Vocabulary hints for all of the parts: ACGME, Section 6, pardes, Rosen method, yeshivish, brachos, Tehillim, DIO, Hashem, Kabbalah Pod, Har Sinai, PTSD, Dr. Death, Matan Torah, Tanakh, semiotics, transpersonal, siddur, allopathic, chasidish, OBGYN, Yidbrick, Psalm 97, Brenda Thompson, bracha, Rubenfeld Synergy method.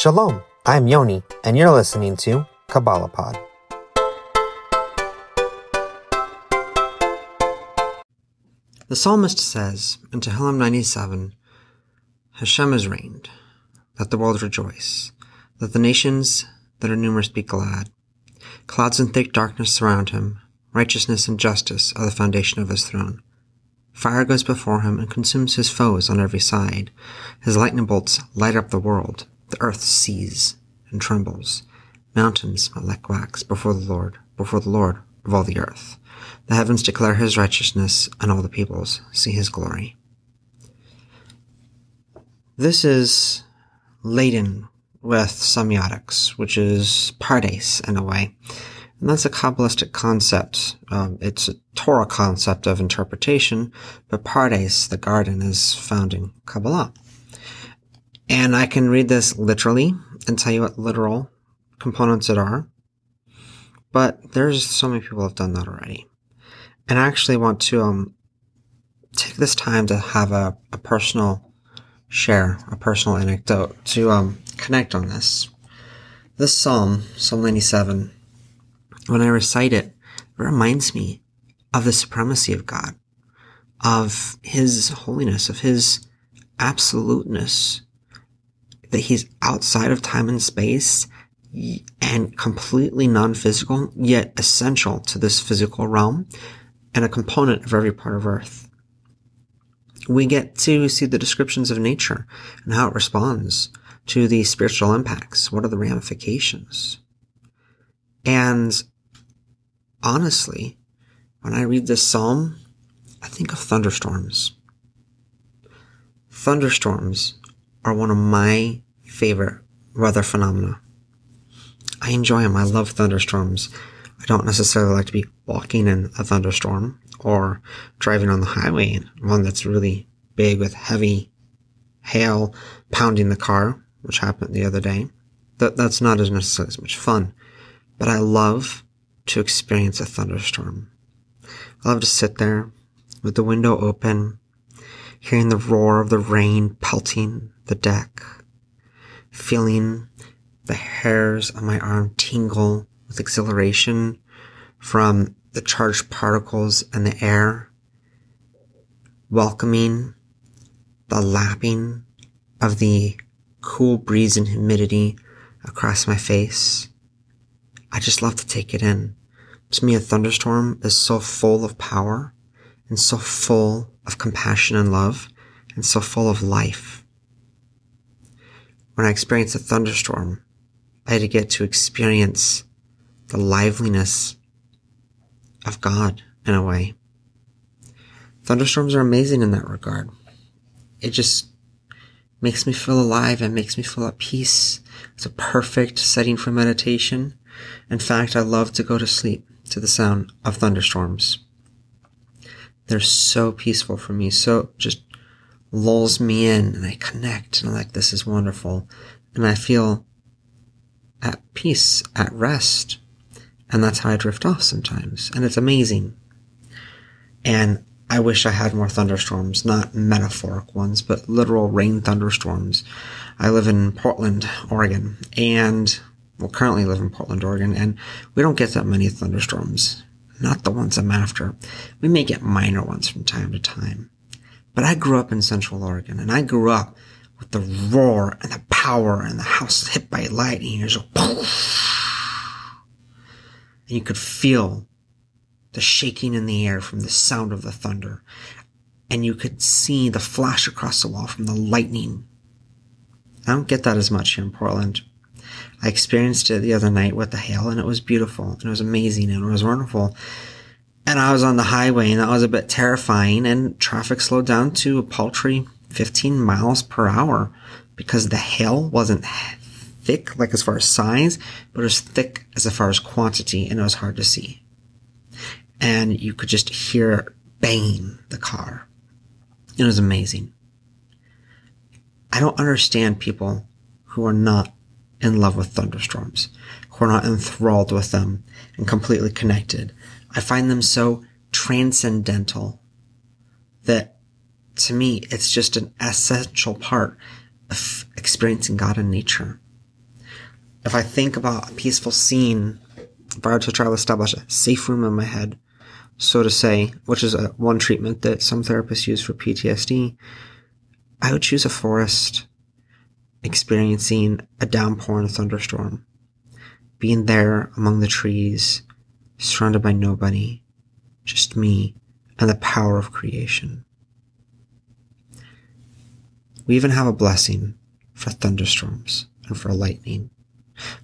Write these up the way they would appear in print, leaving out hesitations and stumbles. Shalom, I'm Yoni, and you're listening to Kabbalah Pod. The psalmist says in Tehillim 97, Hashem has reigned, let the world rejoice, let the nations that are numerous be glad. Clouds and thick darkness surround him, righteousness and justice are the foundation of his throne. Fire goes before him and consumes his foes on every side. His lightning bolts light up the world. The earth sees and trembles. Mountains melt like wax before the Lord of all the earth. The heavens declare his righteousness, and all the peoples see his glory. This is laden with semiotics, which is pardes in a way. And that's a Kabbalistic concept. It's a Torah concept of interpretation, but pardes, the garden, is found in Kabbalah. And I can read this literally and tell you what literal components it are, but there's so many people who have done that already. And I actually want to take this time to have a personal share, a personal anecdote to connect on this. This psalm, Psalm 97, when I recite it, it reminds me of the supremacy of God, of his holiness, of his absoluteness, that he's outside of time and space and completely non-physical, yet essential to this physical realm and a component of every part of earth. We get to see the descriptions of nature and how it responds to the spiritual impacts. What are the ramifications? And honestly, when I read this psalm, I think of thunderstorms. Thunderstorms are one of my favorite weather phenomena. I enjoy them. I love thunderstorms. I don't necessarily like to be walking in a thunderstorm or driving on the highway in one that's really big with heavy hail pounding the car, which happened the other day. That's not as necessarily as much fun. But I love to experience a thunderstorm. I love to sit there with the window open, hearing the roar of the rain pelting the deck, feeling the hairs on my arm tingle with exhilaration from the charged particles in the air, welcoming the lapping of the cool breeze and humidity across my face. I just love to take it in. To me, a thunderstorm is so full of power and so full of compassion and love and so full of life. When I experience a thunderstorm, I get to experience the liveliness of God in a way. Thunderstorms are amazing in that regard. It just makes me feel alive and makes me feel at peace. It's a perfect setting for meditation. In fact, I love to go to sleep to the sound of thunderstorms. They're so peaceful for me, so just lulls me in, and I connect, and I'm like, this is wonderful. And I feel at peace, at rest, and that's how I drift off sometimes, and it's amazing. And I wish I had more thunderstorms, not metaphoric ones, but literal rain thunderstorms. I live in Portland, Oregon, and currently live in Portland, Oregon, and we don't get that many thunderstorms. Not the ones I'm after. We may get minor ones from time to time. But I grew up in Central Oregon, and I grew up with the roar and the power and the house hit by lightning. And you could feel the shaking in the air from the sound of the thunder. And you could see the flash across the wall from the lightning. I don't get that as much here in Portland. I experienced it the other night with the hail, and it was beautiful, and it was amazing, and it was wonderful. And I was on the highway, and that was a bit terrifying, and traffic slowed down to a paltry 15 miles per hour because the hail wasn't thick, like as far as size, but it was thick as far as quantity, and it was hard to see. And you could just hear banging the car. It was amazing. I don't understand people who are not in love with thunderstorms, who are not enthralled with them and completely connected. I find them so transcendental that, to me, it's just an essential part of experiencing God in nature. If I think about a peaceful scene, if I were to try to establish a safe room in my head, so to say, which is one treatment that some therapists use for PTSD, I would choose a forest experiencing a downpour and a thunderstorm. Being there among the trees, surrounded by nobody, just me, and the power of creation. We even have a blessing for thunderstorms and for lightning,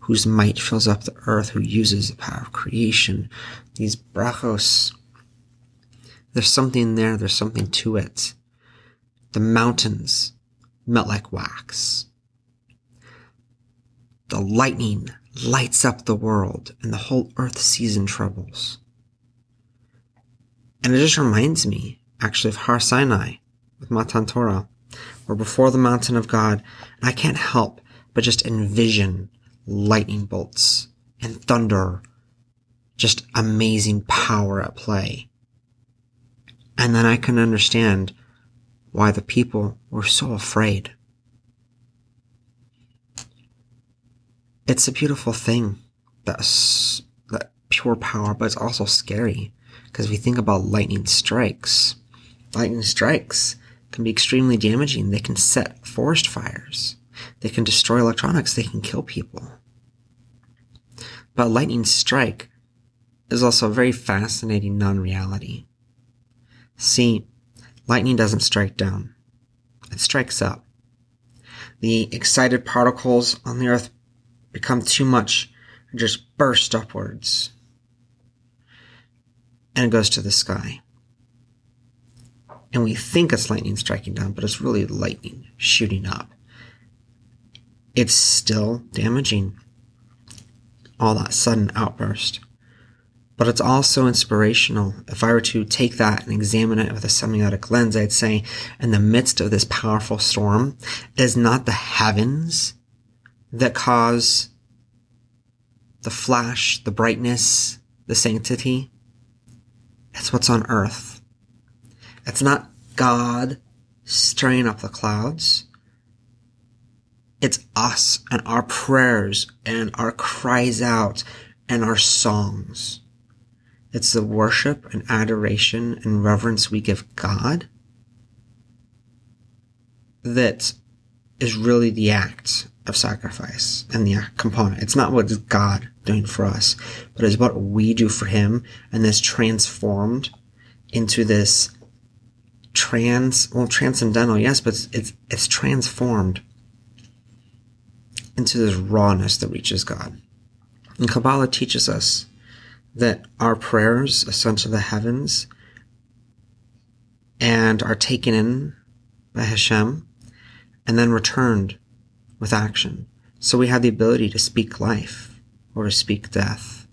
whose might fills up the earth, who uses the power of creation. These brachos, there's something there, there's something to it. The mountains melt like wax. The lightning lights up the world, and the whole earth sees in troubles. And it just reminds me, actually, of Har Sinai with Matan Torah, where before the mountain of God, and I can't help but just envision lightning bolts and thunder, just amazing power at play. And then I can understand why the people were so afraid. It's a beautiful thing, that pure power, but it's also scary, because we think about lightning strikes. Lightning strikes can be extremely damaging. They can set forest fires. They can destroy electronics. They can kill people. But a lightning strike is also a very fascinating non-reality. See, lightning doesn't strike down. It strikes up. The excited particles on the earth become too much and just burst upwards. And it goes to the sky. And we think it's lightning striking down, but it's really lightning shooting up. It's still damaging, all that sudden outburst. But it's also inspirational. If I were to take that and examine it with a semiotic lens, I'd say, in the midst of this powerful storm, it is not the heavens that cause the flash, the brightness, the sanctity. It's what's on earth. It's not God stirring up the clouds. It's us and our prayers and our cries out and our songs. It's the worship and adoration and reverence we give God that is really the act of sacrifice and the component. It's not what God doing for us, but it's what we do for Him, and that's transformed into this transcendental, yes, but it's transformed into this rawness that reaches God. And Kabbalah teaches us that our prayers ascend to the heavens and are taken in by Hashem and then returned with action. So we have the ability to speak life or to speak death.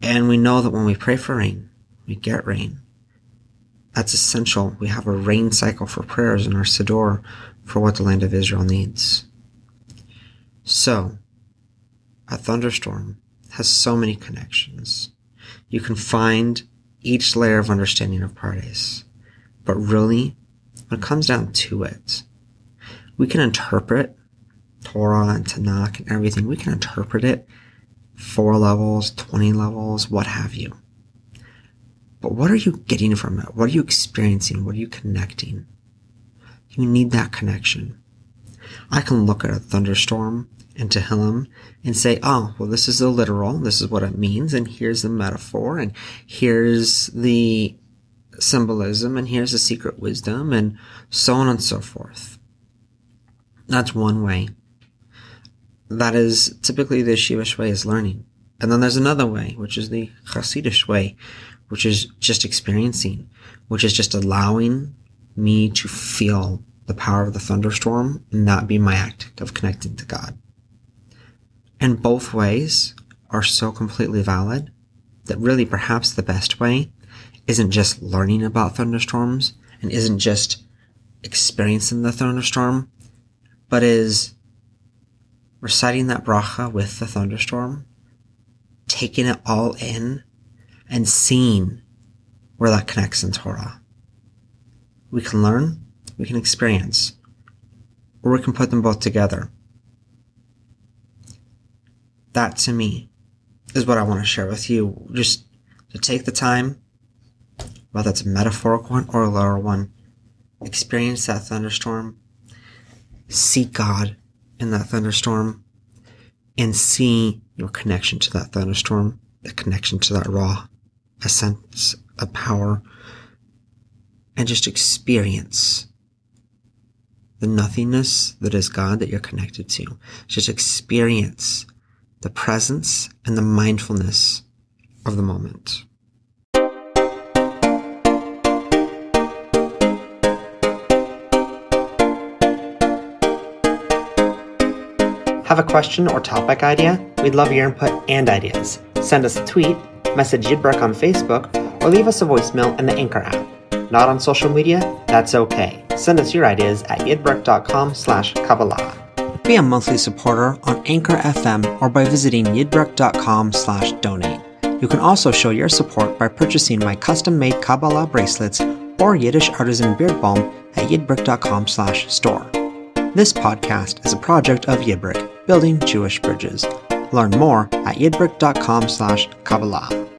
And we know that when we pray for rain, we get rain. That's essential. We have a rain cycle for prayers in our siddur for what the land of Israel needs. So, a thunderstorm has so many connections. You can find each layer of understanding of pardes. But really, when it comes down to it, we can interpret Torah and Tanakh and everything. We can interpret it 4 levels, 20 levels, what have you. But what are you getting from it? What are you experiencing? What are you connecting? You need that connection. I can look at a thunderstorm in Tehillim and say, oh, well, this is the literal. This is what it means. And here's the metaphor. And here's the symbolism. And here's the secret wisdom. And so on and so forth. That's one way. That is typically the yeshivish way, is learning. And then there's another way, which is the chasidish way, which is just experiencing, which is just allowing me to feel the power of the thunderstorm, and that be my act of connecting to God. And both ways are so completely valid that really perhaps the best way isn't just learning about thunderstorms and isn't just experiencing the thunderstorm, but is reciting that bracha with the thunderstorm, taking it all in, and seeing where that connects in Torah. We can learn, we can experience, or we can put them both together. That, to me, is what I want to share with you. Just to take the time, whether it's a metaphorical one or a literal one, experience that thunderstorm, see God in that thunderstorm, and see your connection to that thunderstorm, the connection to that raw essence of power, and just experience the nothingness that is God that you're connected to. Just experience the presence and the mindfulness of the moment. Have a question or topic idea? We'd love your input and ideas. Send us a tweet, message Yidbrick on Facebook, or leave us a voicemail in the Anchor app. Not on social media? That's okay. Send us your ideas at yidbrick.com/Kabbalah. Be a monthly supporter on Anchor FM or by visiting yidbrick.com/donate. You can also show your support by purchasing my custom-made Kabbalah bracelets or Yiddish artisan beard balm at yidbrick.com/store. This podcast is a project of Yidbrick, building Jewish bridges. Learn more at yidbrick.com/Kabbalah.